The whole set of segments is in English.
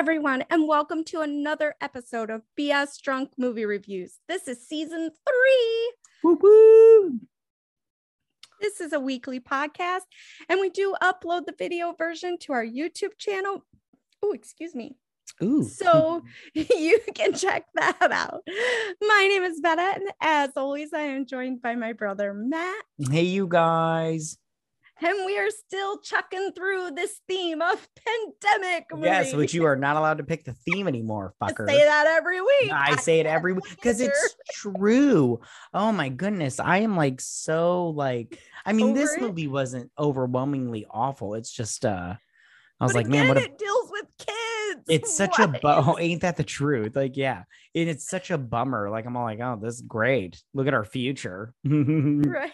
everyone, and welcome to another episode of BS Drunk Movie Reviews. This is season 3. Woo-woo. This is a weekly podcast, and we do upload the video version to our YouTube channel. Oh, excuse me. Ooh. So you can check that out. My name is Veda, and as always, I am joined by my brother, Matt. Hey, you guys. And we are still chucking through this theme of pandemic movies. Yes, which you are not allowed to pick the theme anymore, fucker. I say that every week. I say it every week because it's true. Oh my goodness. I am like so like, I mean, this movie wasn't overwhelmingly awful. It's just, I was like, man, what it deals with kids. It's such a, ain't that the truth? Like, yeah. And it's such a bummer. Like, I'm all like, oh, this is great. Look at our future. Right.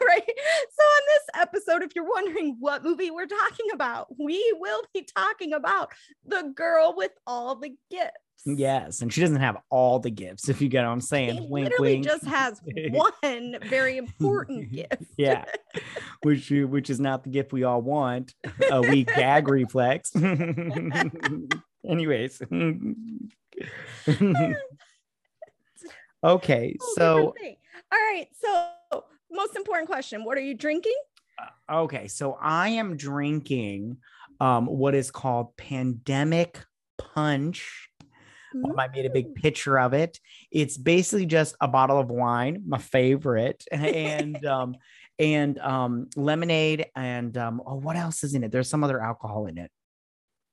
Right. So on this episode, if you're wondering what movie we're talking about, we will be talking about The Girl with All the Gifts. Yes. And she doesn't have all the gifts, if you get what I'm saying. She wink, literally wink. Just has one very important gift. Yeah. Which is not the gift we all want. A weak gag reflex. Anyways. Okay. So. All right. So. Most important question. What are you drinking? Okay. So I am drinking what is called pandemic punch. I made a big picture of it. It's basically just a bottle of wine, my favorite, and lemonade. And oh, what else is in it? There's some other alcohol in it.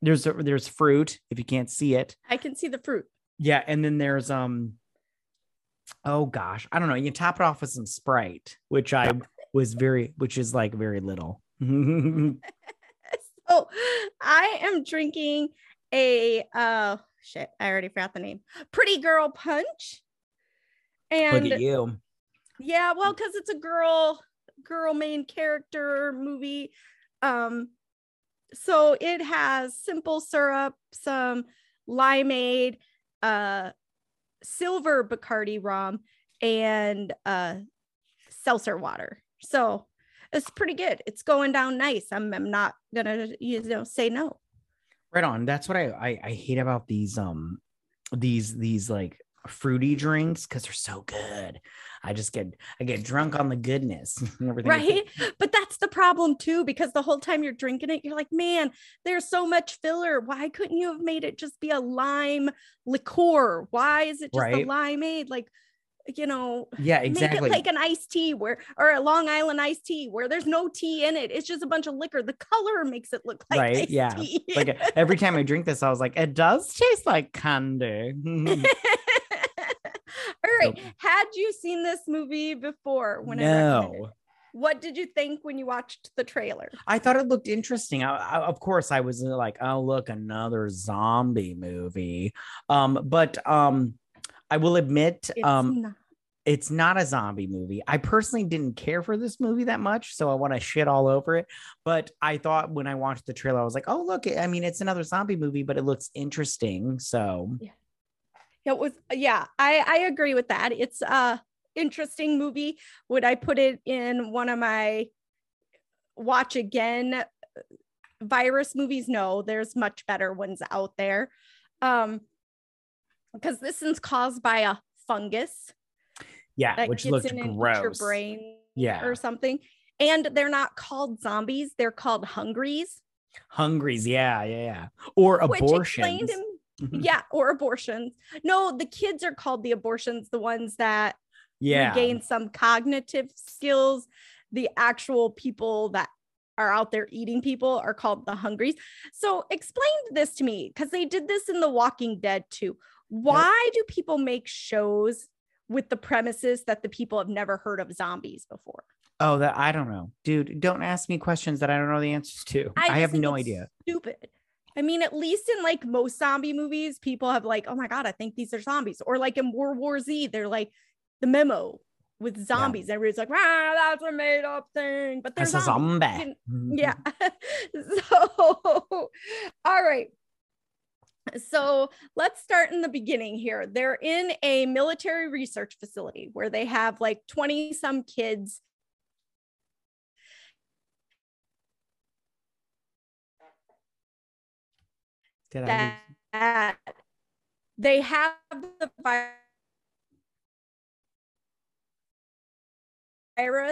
There's fruit. If you can't see it, I can see the fruit. Yeah. And then there's oh gosh, I don't know. You top it off with some Sprite, which I was which is like very little. So I am drinking a, shit, I already forgot the name. Pretty Girl Punch. And look at you. Yeah, well, because it's a girl main character movie. So it has simple syrup, some limeade, silver Bacardi rum, and seltzer water. So it's pretty good. It's going down nice. I'm not gonna, say no. Right on. That's what I hate about these like fruity drinks, because they're so good. I get drunk on the goodness. Everything right. But that's the problem too, because the whole time you're drinking it, you're like, man, there's so much filler. Why couldn't you have made it just be a lime liqueur? Why is it just a limeade? Like, yeah, exactly. Make it like an iced tea or a Long Island iced tea where there's no tea in it. It's just a bunch of liquor. The color makes it look like iced tea. Like every time I drink this, I was like, it does taste like candy. All right. So, had you seen this movie before? No. What did you think when you watched the trailer? I thought it looked interesting. Of course, I was like, oh, look, another zombie movie. But I will admit, it's not a zombie movie. I personally didn't care for this movie that much, so I want to shit all over it. But I thought when I watched the trailer, I was like, oh, look, I mean, it's another zombie movie, but it looks interesting. So. Yeah. It was, I agree with that. It's a interesting movie. Would I put it in one of my watch again virus movies? No, there's much better ones out there. Because this one's caused by a fungus. Yeah, which looks gross. Your brain or something. And they're not called zombies. They're called hungries. Hungries, yeah. Or abortions. Yeah, or abortions. No, the kids are called the abortions, the ones that gain some cognitive skills. The actual people that are out there eating people are called the hungries. So explain this to me, because they did this in The Walking Dead too. Why do people make shows with the premises that the people have never heard of zombies before? Oh, that I don't know. Dude, don't ask me questions that I don't know the answers to. I have no idea. Stupid. I mean, at least in like most zombie movies, people have like, oh my God, I think these are zombies. Or like in World War Z, they're like The Memo with zombies. Yeah. Everybody's like, that's a made up thing. But there's a zombie. Yeah. So, all right. So let's start in the beginning here. They're in a military research facility where they have like 20 some kids. Did that I lose? They have the virus.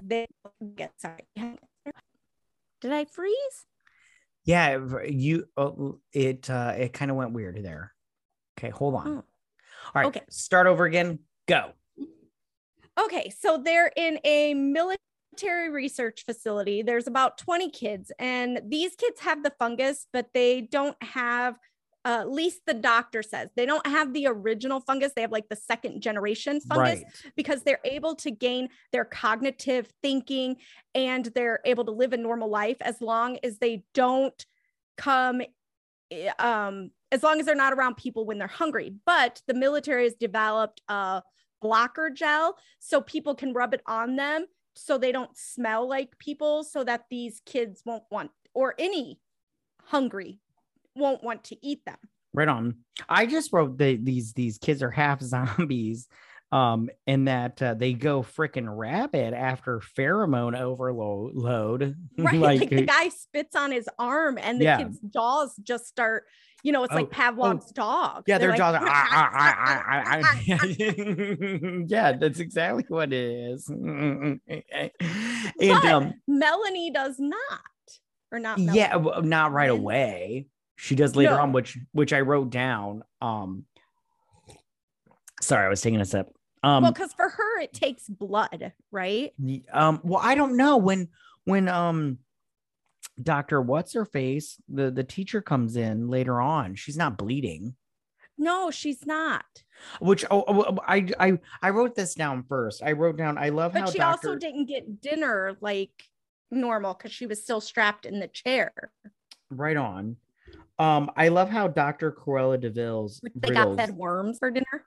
They get sorry. Did I freeze? Yeah, you. Oh, it kind of went weird there. Okay, hold on. Oh. All right, okay. Start over again. Go. Okay, so they're in a military research facility. There's about 20 kids, and these kids have the fungus, but they don't have. At least the doctor says they don't have the original fungus. They have like the second generation fungus because they're able to gain their cognitive thinking and they're able to live a normal life as long as they don't come, as long as they're not around people when they're hungry. But the military has developed a blocker gel so people can rub it on them so they don't smell like people, so that these kids won't want, or any hungry won't want to eat them. Right on. I just wrote that these kids are half zombies, and that they go freaking rabid after pheromone overload. Right, like the guy spits on his arm, and the kid's jaws just start. You know, it's like Pavlov's dog. Yeah, their jaws. Yeah, that's exactly what it is. And Melanie does not, or not. Melanie. Yeah, not right away. She does later on, which I wrote down. Sorry, I was taking a sip. Well, because for her it takes blood, right? Well, I don't know when Dr. What's her face, the teacher comes in later on. She's not bleeding. No, she's not. Which I wrote this down first. I wrote down I love but how she also didn't get dinner like normal because she was still strapped in the chair. Right on. I love how Dr. Cruella DeVille's got fed worms for dinner.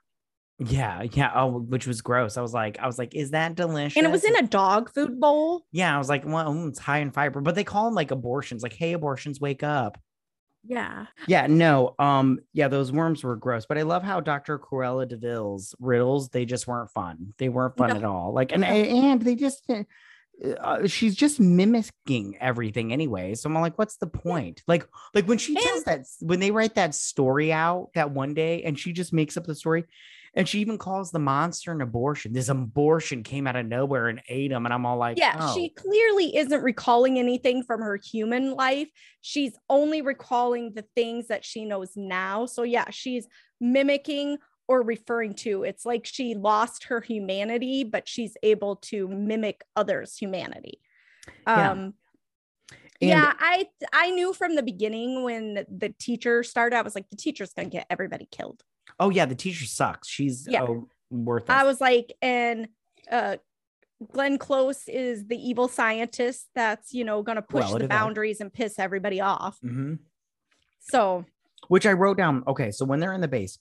Yeah. Oh, which was gross. I was like, is that delicious? And it was in a dog food bowl. Yeah, I was like, well, it's high in fiber, but they call them like abortions. Like, hey, abortions, wake up. Yeah. No. Yeah, those worms were gross, but I love how Dr. Cruella DeVille's riddles. They just weren't fun. They weren't fun at all. Like, and they just. She's just mimicking everything anyway, so I'm like, what's the point? Like when she tells that, when they write that story out that one day, and she just makes up the story, and she even calls the monster an abortion. This abortion came out of nowhere and ate him, and I'm all like, yeah, she clearly isn't recalling anything from her human life. She's only recalling the things that she knows now. So yeah, she's mimicking or referring to. It's like she lost her humanity, but she's able to mimic others' humanity. I knew from the beginning when the teacher started, I was like, the teacher's gonna get everybody killed. Oh yeah, the teacher sucks. She's worthless. I was like, and Glenn Close is the evil scientist that's, gonna push the boundaries and piss everybody off. Mm-hmm. So. Which I wrote down. Okay, so when they're in the base,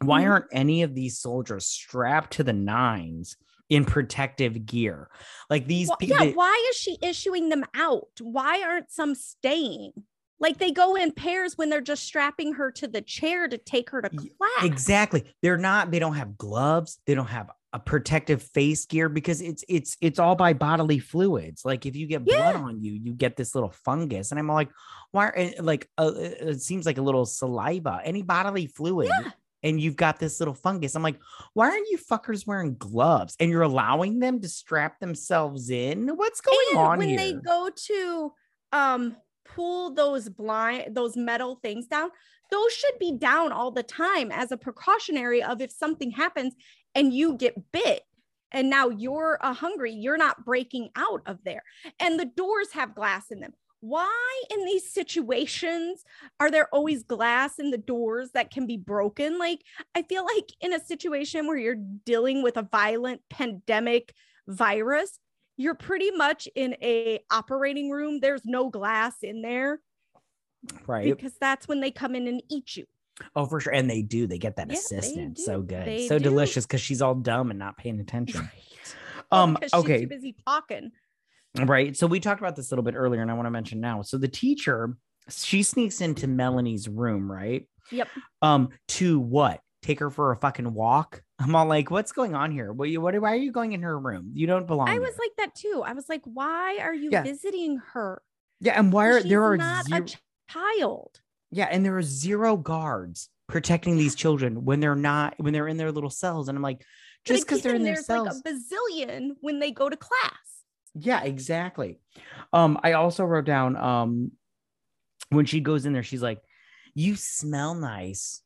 why aren't any of these soldiers strapped to the nines in protective gear? Like these people. Yeah, why is she issuing them out? Why aren't some staying? Like they go in pairs when they're just strapping her to the chair to take her to class. Exactly. They don't have gloves. They don't have a protective face gear because it's all by bodily fluids. Like if you get blood on you, you get this little fungus. And I'm like, why? Like it seems like a little saliva, any bodily fluid. Yeah. And you've got this little fungus. I'm like, why aren't you fuckers wearing gloves? And you're allowing them to strap themselves in? What's going on here? When they go to pull those metal things down, those should be down all the time as a precautionary of if something happens and you get bit and now you're hungry, you're not breaking out of there. And the doors have glass in them. Why in these situations are there always glass in the doors that can be broken? Like, I feel like in a situation where you're dealing with a violent pandemic virus, you're pretty much in a operating room. There's no glass in there. Right. Because that's when they come in and eat you. Oh, for sure. And they do. They get that assistant. So good. They so delicious because she's all dumb and not paying attention. Right. Okay. She's too busy talking. Right. So we talked about this a little bit earlier and I want to mention now. So the teacher, she sneaks into Melanie's room, right? Yep. To what? Take her for a fucking walk? I'm all like, what's going on here? Why are you going in her room? You don't belong. I was like that too. I was like, why are you visiting her? Yeah. And why are there not a child? Yeah. And there are zero guards protecting these children when they're not, when they're in their little cells. And I'm like, just because they're in their cells. Like a bazillion when they go to class. Yeah, exactly. I also wrote down when she goes in there, she's like, you smell nice,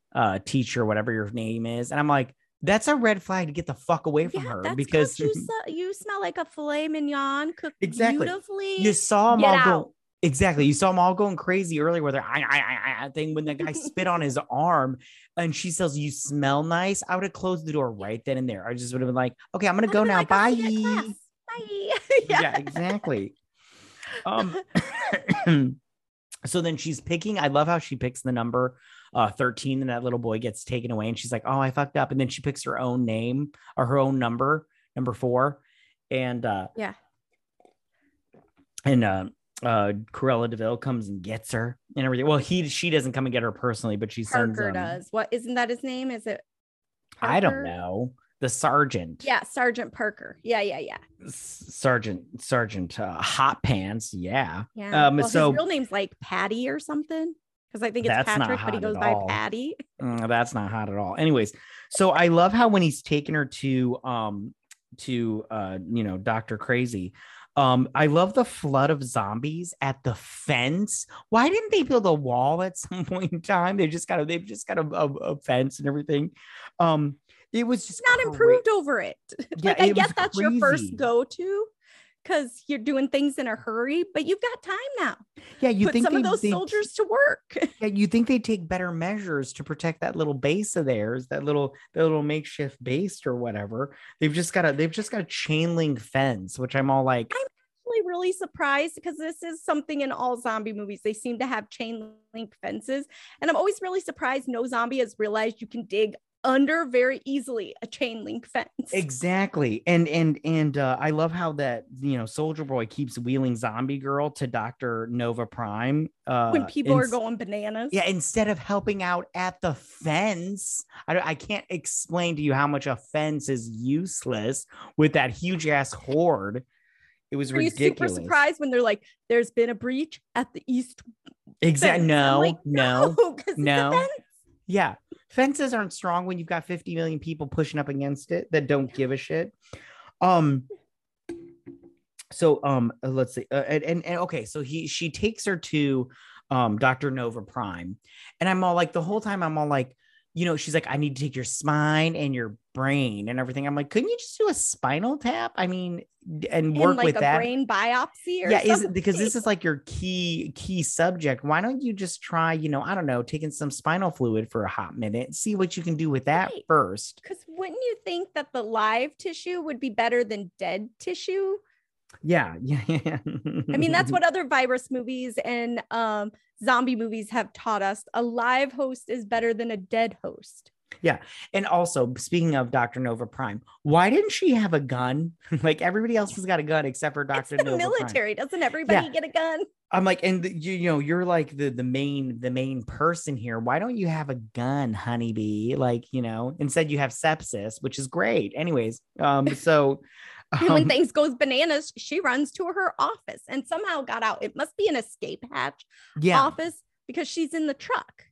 teacher, whatever your name is. And I'm like, that's a red flag to get the fuck away from her, because you smell like a filet mignon cooked beautifully. You saw them all go. Exactly. You saw them all going crazy earlier with their I thing when the guy spit on his arm and she says, you smell nice. I would have closed the door right then and there. I just would have been like, okay, I'm going to go now. Like, bye. Bye. Yeah, exactly. So then she's picking. I love how she picks the number 13 and that little boy gets taken away. And she's like, oh, I fucked up. And then she picks her own name or her own number, number 4. And yeah. And Cruella DeVille comes and gets her and everything. Well, she doesn't come and get her personally, but she sends Parker does. What isn't that his name? Is it Parker? I don't know. The sergeant. Yeah, Sergeant Parker. Yeah. Sergeant Hot Pants. Yeah. Well, so his real name's like Patty or something, because I think it's Patrick, but he goes by Patty. That's not hot at all. Anyways, so I love how when he's taking her to you know, Dr. Crazy. I love the flood of zombies at the fence. Why didn't they build a wall at some point in time? They've just got a fence and everything. It was just not improved over it. Yeah, like, I guess that's crazy. Your first go-to because you're doing things in a hurry, but you've got time now. Yeah, you think some of those soldiers to work. Yeah, you think they take better measures to protect that little base of theirs, that little makeshift base or whatever. They've just got a chain link fence, which I'm all like, I'm actually really surprised because this is something in all zombie movies. They seem to have chain link fences, and I'm always really surprised no zombie has realized you can dig under very easily a chain link fence. Exactly. And I love how that, you know, Soldier Boy keeps wheeling Zombie Girl to Dr. Nova Prime when people are going bananas. Yeah, instead of helping out at the fence. I can't explain to you how much a fence is useless with that huge ass horde. It was ridiculous. Super surprised when they're like, there's been a breach at the east. Exactly. No, like, no. Yeah. Fences aren't strong when you've got 50 million people pushing up against it that don't give a shit. So let's see. And okay. So she takes her to Dr. Nova Prime. And I'm all like, the whole time I'm all like, you know, she's like, I need to take your spine and your brain and everything. I'm like, couldn't you just do a spinal tap? I mean, and work like with that brain biopsy or something. Is it, because this is like your key subject. Why don't you just try, you know, I don't know, taking some spinal fluid for a hot minute, see what you can do with that first. Because wouldn't you think that the live tissue would be better than dead tissue? Yeah. I mean, that's what other virus movies and zombie movies have taught us. A live host is better than a dead host. Yeah. And also, speaking of Dr. Nova Prime, why didn't she have a gun? Like, everybody else has got a gun except for Dr. Nova military. Prime. Doesn't everybody get a gun? I'm like, and you're like the main person here. Why don't you have a gun, honeybee? Like, you know, instead you have sepsis, which is great. Anyways, so... And when things goes bananas, she runs to her office and somehow got out. It must be an escape hatch office because she's in the truck.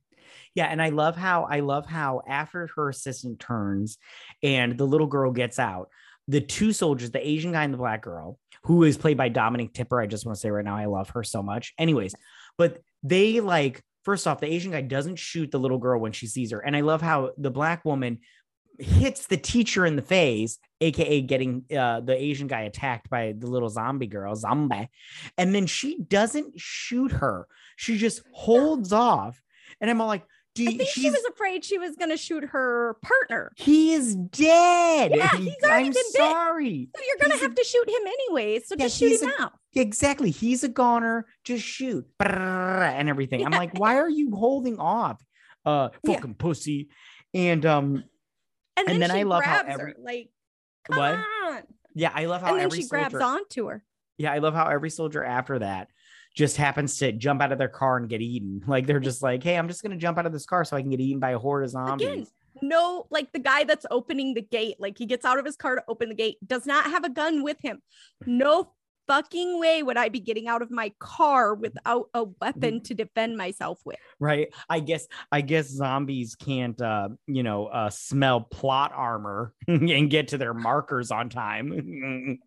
Yeah. And I love how after her assistant turns and the little girl gets out, the two soldiers, the Asian guy and the black girl, who is played by Dominic Tipper. I just want to say right now, I love her so much. Anyways, but they like, first off, the Asian guy doesn't shoot the little girl when she sees her. And I love how the black woman hits the teacher in the face, aka getting the Asian guy attacked by the little zombie girl, and then she doesn't shoot her, she just holds off. And I'm all like, I think she was afraid she was gonna shoot her partner. He is dead. Yeah, he's already been sorry. So you're gonna have to shoot him anyway. So just shoot him now. Exactly. He's a goner. Just shoot and everything. Yeah. I'm like, why are you holding off? Fucking pussy. And And then she I love grabs how every, her, like, come what? On. Yeah, I love how and then every she soldier, grabs onto her. Yeah, I love how every soldier after that just happens to jump out of their car and get eaten. Like, they're just like, hey, I'm just going to jump out of this car so I can get eaten by a horde of zombies. Again, no, like the guy that's opening the gate, like he gets out of his car to open the gate, does not have a gun with him. No fucking way would I be getting out of my car without a weapon to defend myself with. Right. I guess zombies can't, smell plot armor and get to their markers on time.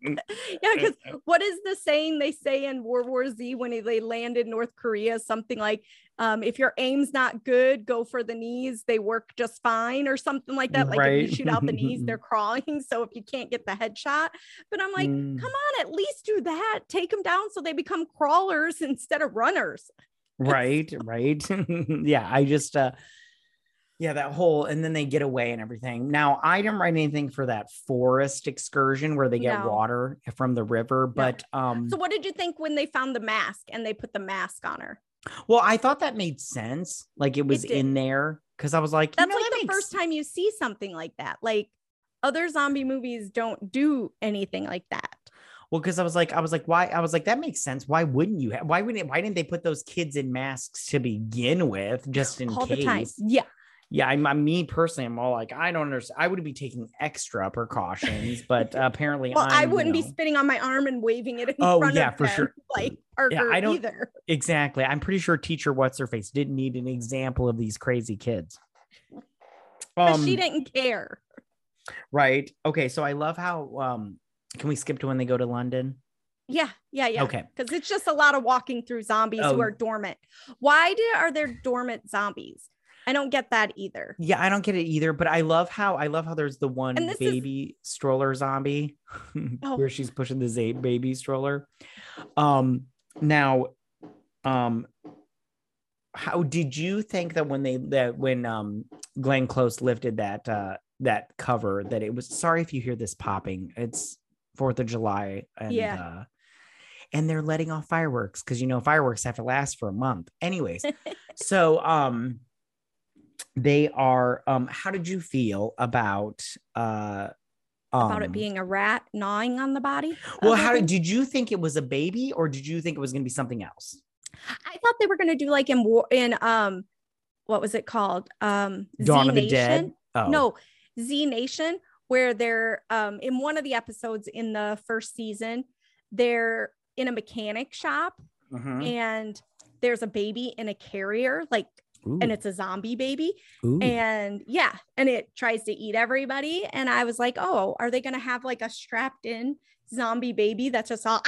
Yeah, because what is the saying they say in World War Z when they landed North Korea? Something like, if your aim's not good, go for the knees. They work just fine or something like that. Like right. If you shoot out the knees, they're crawling. So if you can't get the headshot, but I'm like, come on, at least do that. Take them down so they become crawlers instead of runners. Right. Right. Yeah. I just, that whole, and then they get away and everything. Now I didn't write anything for that forest excursion where they get water from the river, but, so what did you think when they found the mask and they put the mask on her? Well, I thought that made sense. Like it was in there. Cause I was like, that's like the first time you see something like that. Like other zombie movies don't do anything like that. Well, cause I was like, why? I was like, that makes sense. Why wouldn't you? Why didn't they put those kids in masks to begin with? Just in case. All the time. Yeah. Yeah. Me personally, I'm all like, I don't understand. I would be taking extra precautions, but apparently well, I wouldn't be spitting on my arm and waving it in front of them. For sure. Like, I don't either. Exactly. I'm pretty sure teacher What's-Her-Face didn't need an example of these crazy kids. She didn't care. Right. Okay. So I love how, can we skip to when they go to London? Yeah. Okay. Cause it's just a lot of walking through zombies who are dormant. Why are there dormant zombies? I don't get that either. Yeah. I don't get it either, but I love how there's the one baby stroller zombie where she's pushing this baby stroller. How did you think that when Glenn Close lifted that cover, that it was, sorry if you hear this popping, it's 4th of July and they're letting off fireworks. Cause fireworks have to last for a month anyways. So, they are, how did you feel about it being a rat gnawing on the body? Well, did you think it was a baby or did you think it was going to be something else? I thought they were going to do like in what was it called? Dawn of the Dead. Oh. No, Z Nation, where they're in one of the episodes in the first season, they're in a mechanic shop and there's a baby in a carrier, like, ooh. And it's a zombie baby. Ooh. And it tries to eat everybody. And I was like, oh, are they going to have like a strapped in zombie baby that's just all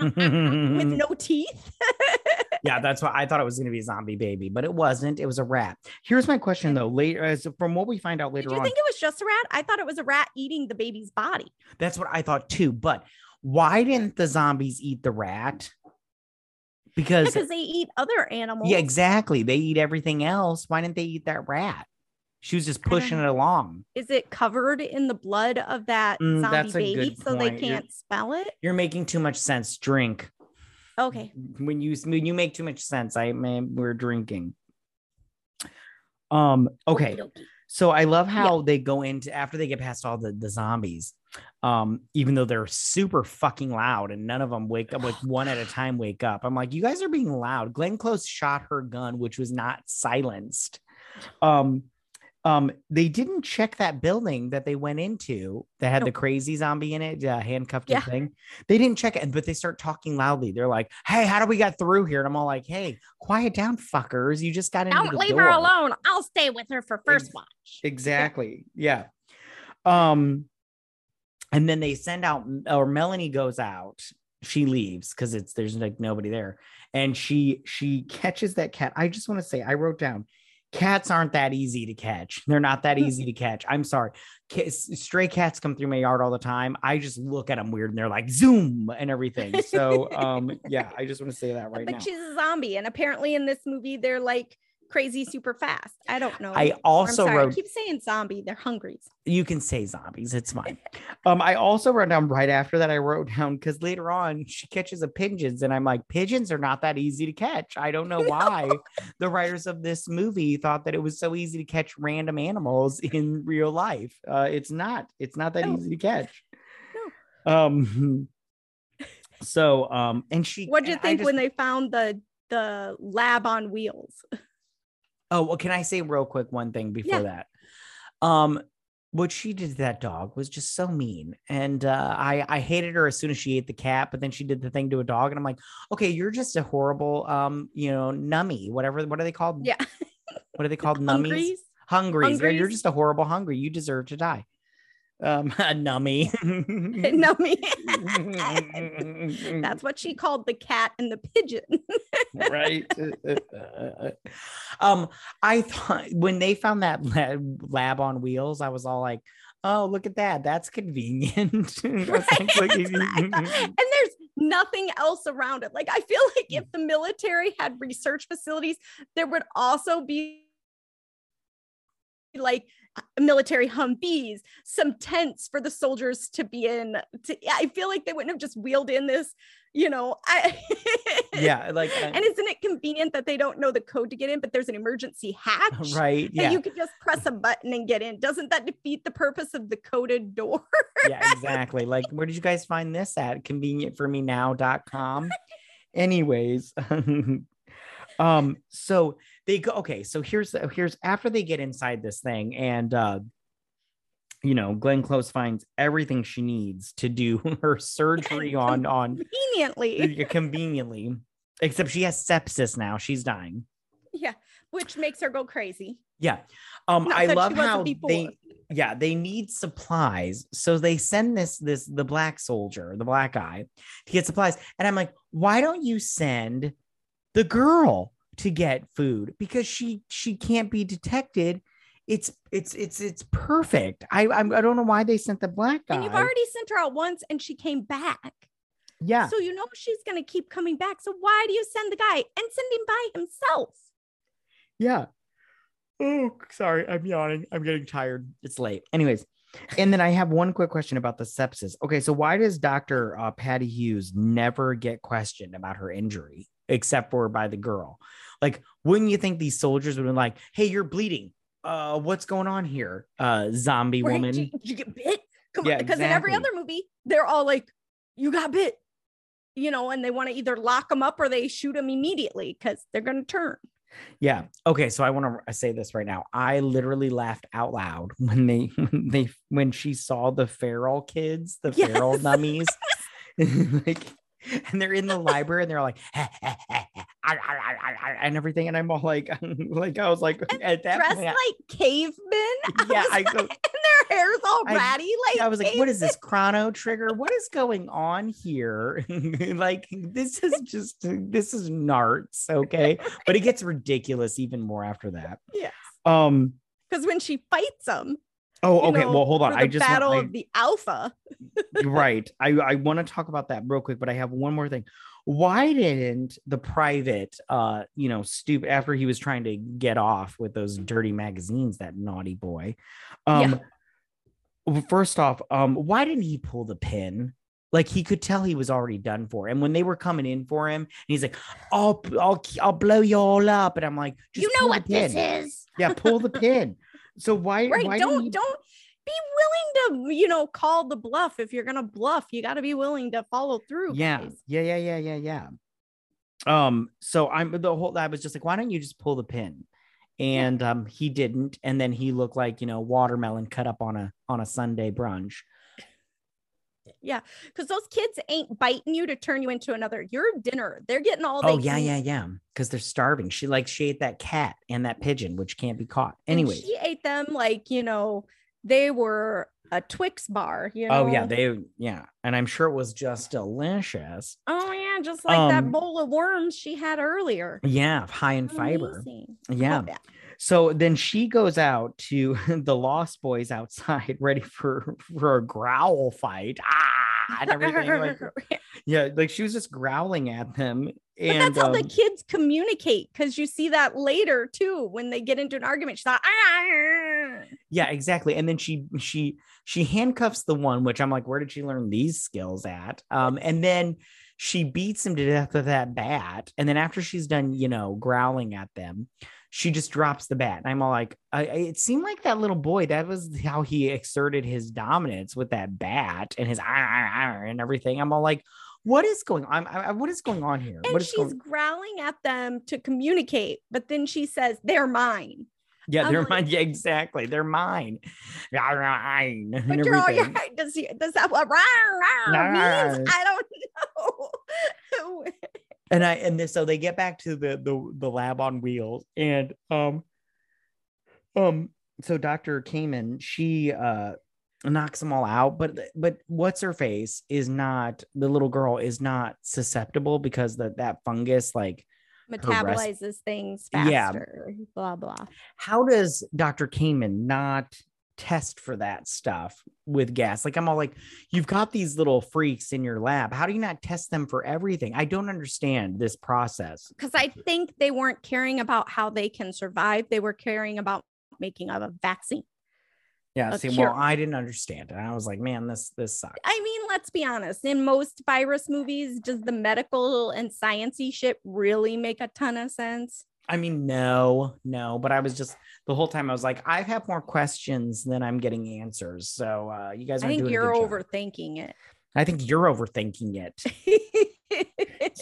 with no teeth? Yeah, that's why I thought it was going to be a zombie baby, but it wasn't. It was a rat. Here's my question though. Later, from what we find out later on. Did you think it was just a rat? I thought it was a rat eating the baby's body. That's what I thought too. But why didn't the zombies eat the rat? Because they eat other animals. Yeah, exactly. They eat everything else. Why didn't they eat that rat? She was just pushing it along. Is it covered in the blood of that zombie baby so they can't smell it? You're making too much sense. Drink. Okay. When you make too much sense, we're drinking. Okay. So I love how they go into after they get past all the zombies. Even though they're super fucking loud and none of them wake up, like one at a time wake up. I'm like, you guys are being loud. Glenn Close shot her gun, which was not silenced. They didn't check that building that they went into that had the crazy zombie in it, handcuffed thing. They didn't check it, but they start talking loudly. They're like, hey, how do we get through here? And I'm all like, hey, quiet down, fuckers. You just got into the door. Don't leave her alone. I'll stay with her for first watch. Exactly. Yeah. And then they send out, or Melanie goes out. She leaves because there's like nobody there, and she catches that cat. I just want to say I wrote down, cats aren't that easy to catch. They're not that easy to catch. I'm sorry, stray cats come through my yard all the time. I just look at them weird, and they're like zoom and everything. So I just want to say that now. But she's a zombie, and apparently in this movie they're like crazy super fast. I don't know. I keep saying zombie. They're hungry. You can say zombies. It's fine. I also wrote down right after that. I wrote down because later on she catches a pigeons, and I'm like, pigeons are not that easy to catch. I don't know why the writers of this movie thought that it was so easy to catch random animals in real life. It's not. It's not that easy to catch. No. And she. What did you think when they found the lab on wheels? Oh, well, can I say real quick one thing before that? what she did to that dog was just so mean. And I hated her as soon as she ate the cat, but then she did the thing to a dog. And I'm like, okay, you're just a horrible, nummy, whatever. What are they called? Yeah. What are they called? Nummies? Hungries. Yeah, you're just a horrible hungry. You deserve to die. A nummy. Nummy. That's what she called the cat and the pigeon. Right. I thought when they found that lab on wheels, I was all like, oh, look at that. That's convenient. And there's nothing else around it. Like, I feel like if the military had research facilities, there would also be like military Humvees, some tents for the soldiers to be in. I feel like they wouldn't have just wheeled in this, yeah. Like, and isn't it convenient that they don't know the code to get in, but there's an emergency hatch, right? Yeah. You could just press a button and get in. Doesn't that defeat the purpose of the coded door? Yeah, exactly. Like, where did you guys find this at? Convenientformenow.com. Anyways. So they go, okay, so here's after they get inside this thing and, Glenn Close finds everything she needs to do her surgery conveniently, except she has sepsis now. She's dying. Yeah. Which makes her go crazy. Yeah. I love how they need supplies. So they send the black soldier, the black guy, to get supplies. And I'm like, why don't you send the girl to get food, because she can't be detected? It's perfect. I don't know why they sent the black guy. And you've already sent her out once and she came back. Yeah. So she's gonna keep coming back. So why do you send the guy and send him by himself? Yeah. Oh, sorry, I'm yawning. I'm getting tired. It's late. Anyways. And then I have one quick question about the sepsis. Okay, so why does Dr. Patty Hughes never get questioned about her injury? Except for by the girl. Like, wouldn't you think these soldiers would have been like, hey, you're bleeding. What's going on here? Zombie woman. Did you get bit? Come on. Because in every other movie, they're all like, you got bit, and they want to either lock them up or they shoot them immediately because they're going to turn. Yeah. Okay. So I want to say this right now. I literally laughed out loud when she saw the feral kids, feral nummies. Like, and they're in the library and they're like, ha, ha, ha, ha, ar, ar, ar, ar, and everything. And I'm all like, I was like, and at that point, like cavemen. Yeah. And their hair's all ratty. Like, I was like, what is this Chrono Trigger? What is going on here? Like, this is narcs. Okay. But it gets ridiculous even more after that. Yeah. Because when she fights them. Oh, okay. Well, hold on. Battle of the Alpha. Right. I want to talk about that real quick, but I have one more thing. Why didn't the private, stupid, after he was trying to get off with those dirty magazines, that naughty boy. First off, why didn't he pull the pin? Like, he could tell he was already done for. And when they were coming in for him, and he's like, I'll blow you all up. And I'm like, just pull the pin. This is. Yeah, pull the pin. So why? Right. Why don't be willing to, call the bluff. If you're going to bluff, you got to be willing to follow through. Yeah. Guys. Yeah. So I was just like, why don't you just pull the pin? And, he didn't. And then he looked like, watermelon cut up on a Sunday brunch. Yeah. Cause those kids ain't biting you to turn you into another. Your dinner. They're getting all. Oh yeah. Eat. Yeah. Cause they're starving. She ate that cat and that pigeon, which can't be caught. Anyway, she ate them like, they were a Twix bar, Oh yeah. And I'm sure it was just delicious. Oh yeah. Just like that bowl of worms she had earlier. Yeah. High in fiber. Yeah. So then she goes out to the Lost Boys outside, ready for a growl fight. Ah, and everything. Like she was just growling at them. And but that's how the kids communicate, because you see that later too when they get into an argument. She's like, ah. Yeah, exactly. And then she handcuffs the one, which I'm like, where did she learn these skills at? And then she beats him to death with that bat. And then after she's done, growling at them, she just drops the bat. And I'm all like, it seemed like that little boy, that was how he exerted his dominance with that bat and his and everything. I'm all like, what is going on? What is going on here? And she's growling at them to communicate. But then she says, they're mine. Yeah, they're mine. Yeah, exactly. They're mine. But you're all your, does that what means? I don't know. So they get back to the lab on wheels, and so Dr. Kamen, she knocks them all out, but what's her face is not, the little girl is not susceptible because that fungus like metabolizes things faster. Yeah. Blah blah. How does Dr. Kamen not test for that stuff with gas? Like, I'm all like, you've got these little freaks in your lab. How do you not test them for everything? I don't understand this process. Because I think they weren't caring about how they can survive. They were caring about making a vaccine. Yeah. See, well, I didn't understand it. I was like, man, this sucks. I mean, let's be honest. In most virus movies, does the medical and sciencey shit really make a ton of sense? I mean, no, but I was just, the whole time I was like, I have more questions than I'm getting answers. So you guys are doing a good job. I think you're overthinking it.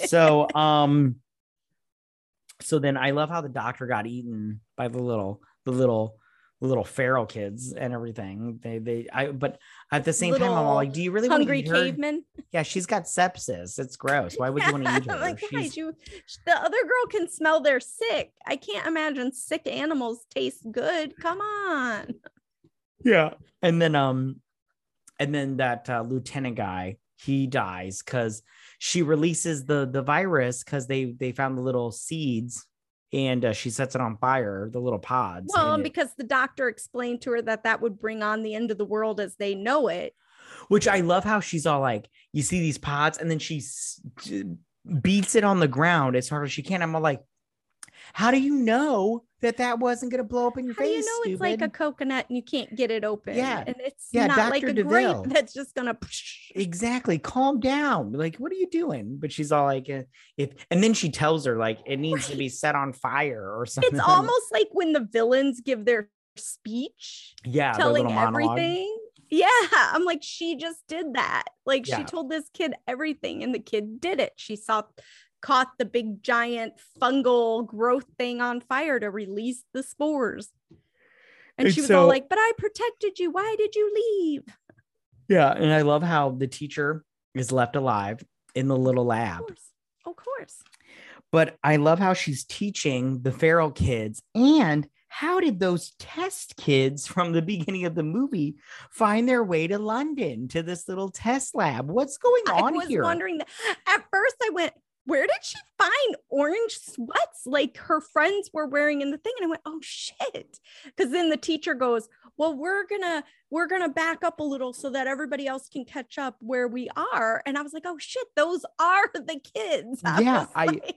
So then I love how the doctor got eaten by the little feral kids and everything. But at the same time, I'm all like, do you really want to eat her? Hungry caveman? Yeah, she's got sepsis. It's gross. Why would you want to eat her? Like, the other girl can smell they're sick. I can't imagine sick animals taste good. Come on. Yeah. And then that lieutenant guy, he dies because she releases the virus because they found the little seeds. And she sets it on fire, the little pods. Well, and because the doctor explained to her that would bring on the end of the world as they know it. Which I love how she's all like, you see these pods, and then she beats it on the ground as hard as she can. I'm all like, how do you know that wasn't going to blow up in your face? You know, it's like a coconut and you can't get it open. Yeah. And it's not Dr. like a DeVille. Grape that's just going to. Exactly. Calm down. Like, what are you doing? But she's all like, and then she tells her like, it needs to be set on fire or something. It's almost like when the villains give their speech. Yeah. Telling everything. Yeah. I'm like, she just did that. Like she told this kid everything and the kid did it. She caught the big giant fungal growth thing on fire to release the spores. And she was all like, but I protected you. Why did you leave? Yeah. And I love how the teacher is left alive in the little lab. Of course. But I love how she's teaching the feral kids. And how did those test kids from the beginning of the movie find their way to London to this little test lab? What's going on here? I was wondering that. At first I went, where did she find orange sweats like her friends were wearing in the thing? And I went, oh shit. Cause then the teacher goes, well, we're gonna back up a little so that everybody else can catch up where we are. And I was like, oh shit, those are the kids. I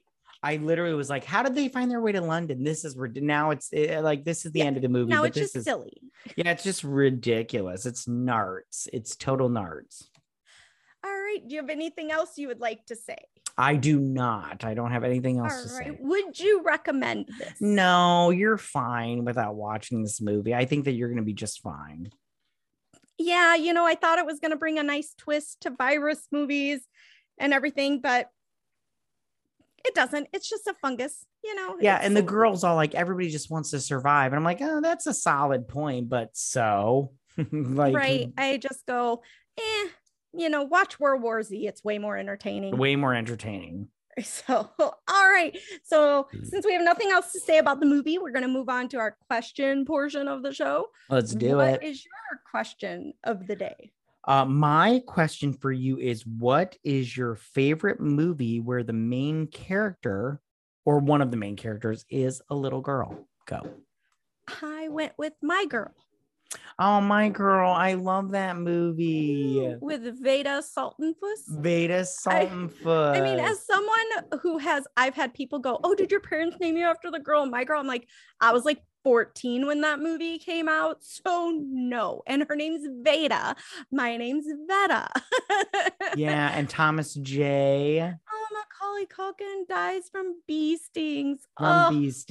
literally was like, how did they find their way to London? This is now this is the end of the movie. No, it's just silly. Yeah. It's just ridiculous. It's nards. It's total nards. All right. Do you have anything else you would like to say? I do not. I don't have anything else to say. Would you recommend this? No, you're fine without watching this movie. I think that you're going to be just fine. Yeah, you know, I thought it was going to bring a nice twist to virus movies and everything, but it doesn't. It's just a fungus, you know. Yeah, and the girl's all like, everybody just wants to survive. And I'm like, oh, that's a solid point, but so. Like, right. I just go, eh. You know, watch World War Z. It's way more entertaining. So, all right. So since we have nothing else to say about the movie, we're going to move on to our question portion of the show. Let's do it. What is your question of the day? My question for you is, what is your favorite movie where the main character or one of the main characters is a little girl? Go. I went with My Girl. Oh, My Girl. I love that movie. With Veda Saltonfuss. I mean, as someone who I've had people go, oh, did your parents name you after the girl? My Girl. I'm like, I was like 14 when that movie came out. So no. And her name's Veda. My name's Veda. Yeah. And Thomas J. Macaulay Culkin dies from bee stings. Because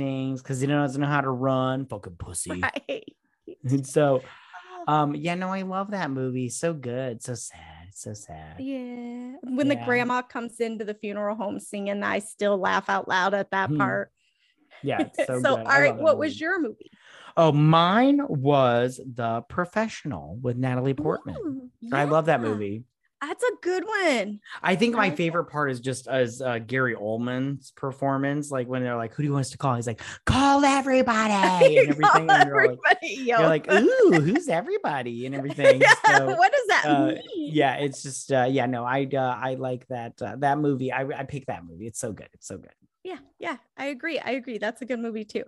he doesn't know how to run. Fucking pussy. Right. And so I love that movie. So good, so sad. Yeah, when the grandma comes into the funeral home singing, I still laugh out loud at that part. Yeah, it's so, so good. All right, what was your movie? Oh, mine was The Professional with Natalie Portman. Ooh, yeah. I love that movie. That's a good one. I think my favorite part is just as Gary Oldman's performance, like when they're like, "Who do you want us to call?" He's like, "Call everybody," and everything. And you're like, "Ooh, who's everybody?" and everything. Yeah, so, what does that mean? Yeah, it's just yeah. No, I like that that movie. I picked that movie. It's so good. It's so good. Yeah, yeah, I agree. I agree. That's a good movie too.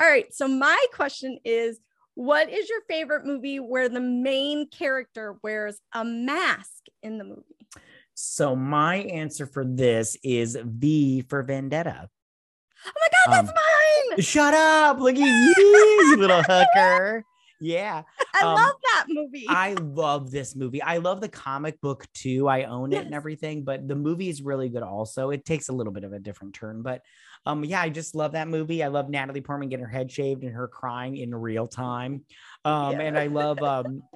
All right. So my question is, what is your favorite movie where the main character wears a mask in the movie? So my answer for this is V for Vendetta. Oh my God, that's mine! Shut up! Look at you, you little hooker. Yeah. I love that movie. I love this movie. I love the comic book too. I own it and everything, but the movie is really good also. It takes a little bit of a different turn, but yeah, I just love that movie. I love Natalie Portman getting her head shaved and her crying in real time. And I love,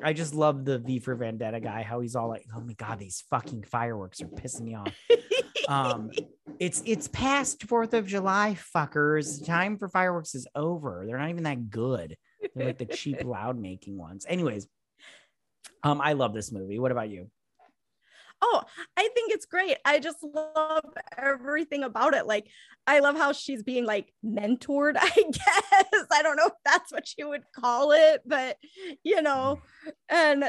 I just love the V for Vendetta guy, how he's all like, "Oh my God, these fucking fireworks are pissing me off." It's past 4th of July, fuckers. Time for fireworks is over. They're not even that good. They're like the cheap loud making ones. Anyways, I love this movie. What about you? Oh, I think it's great. I just love everything about it. Like, I love how she's being like mentored, I guess. I don't know if that's what you would call it, but you know, and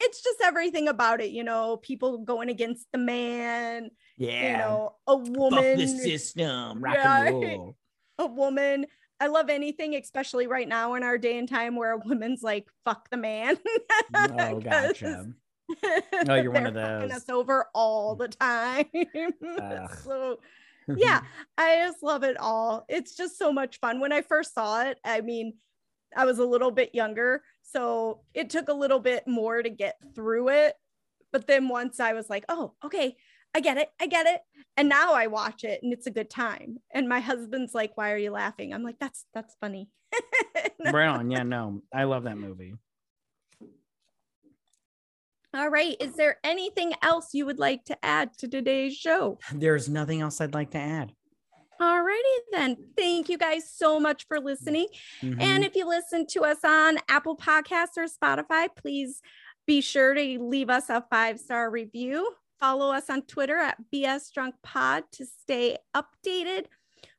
it's just everything about it, you know, people going against the man, you know, a woman. Fuck the system, rock and roll. A woman. I love anything, especially right now in our day and time where a woman's like, "Fuck the man." Oh, gotcha. Oh, you're one of those. Fucking us over all the time. So, yeah, I just love it all. It's just so much fun. When I first saw it, I mean, I was a little bit younger, so it took a little bit more to get through it. But then once I was like, "Oh, okay. I get it. And now I watch it and it's a good time. And my husband's like, "Why are you laughing?" I'm like, that's funny. Right on. Yeah, no, I love that movie. All right. Is there anything else you would like to add to today's show? There's nothing else I'd like to add. All righty then. Thank you guys so much for listening. And if you listen to us on Apple Podcasts or Spotify, please be sure to leave us a 5-star review. Follow us on Twitter at BS Drunk Pod to stay updated.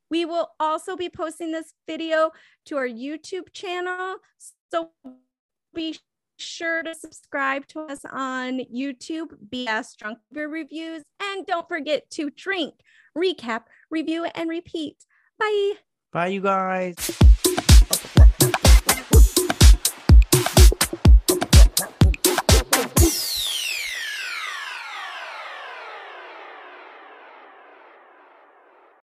We will also be posting this video to our YouTube channel, so be sure to subscribe to us on YouTube, BS Drunk Movie Reviews, and don't forget to drink, recap, review, and repeat. Bye. Bye, you guys.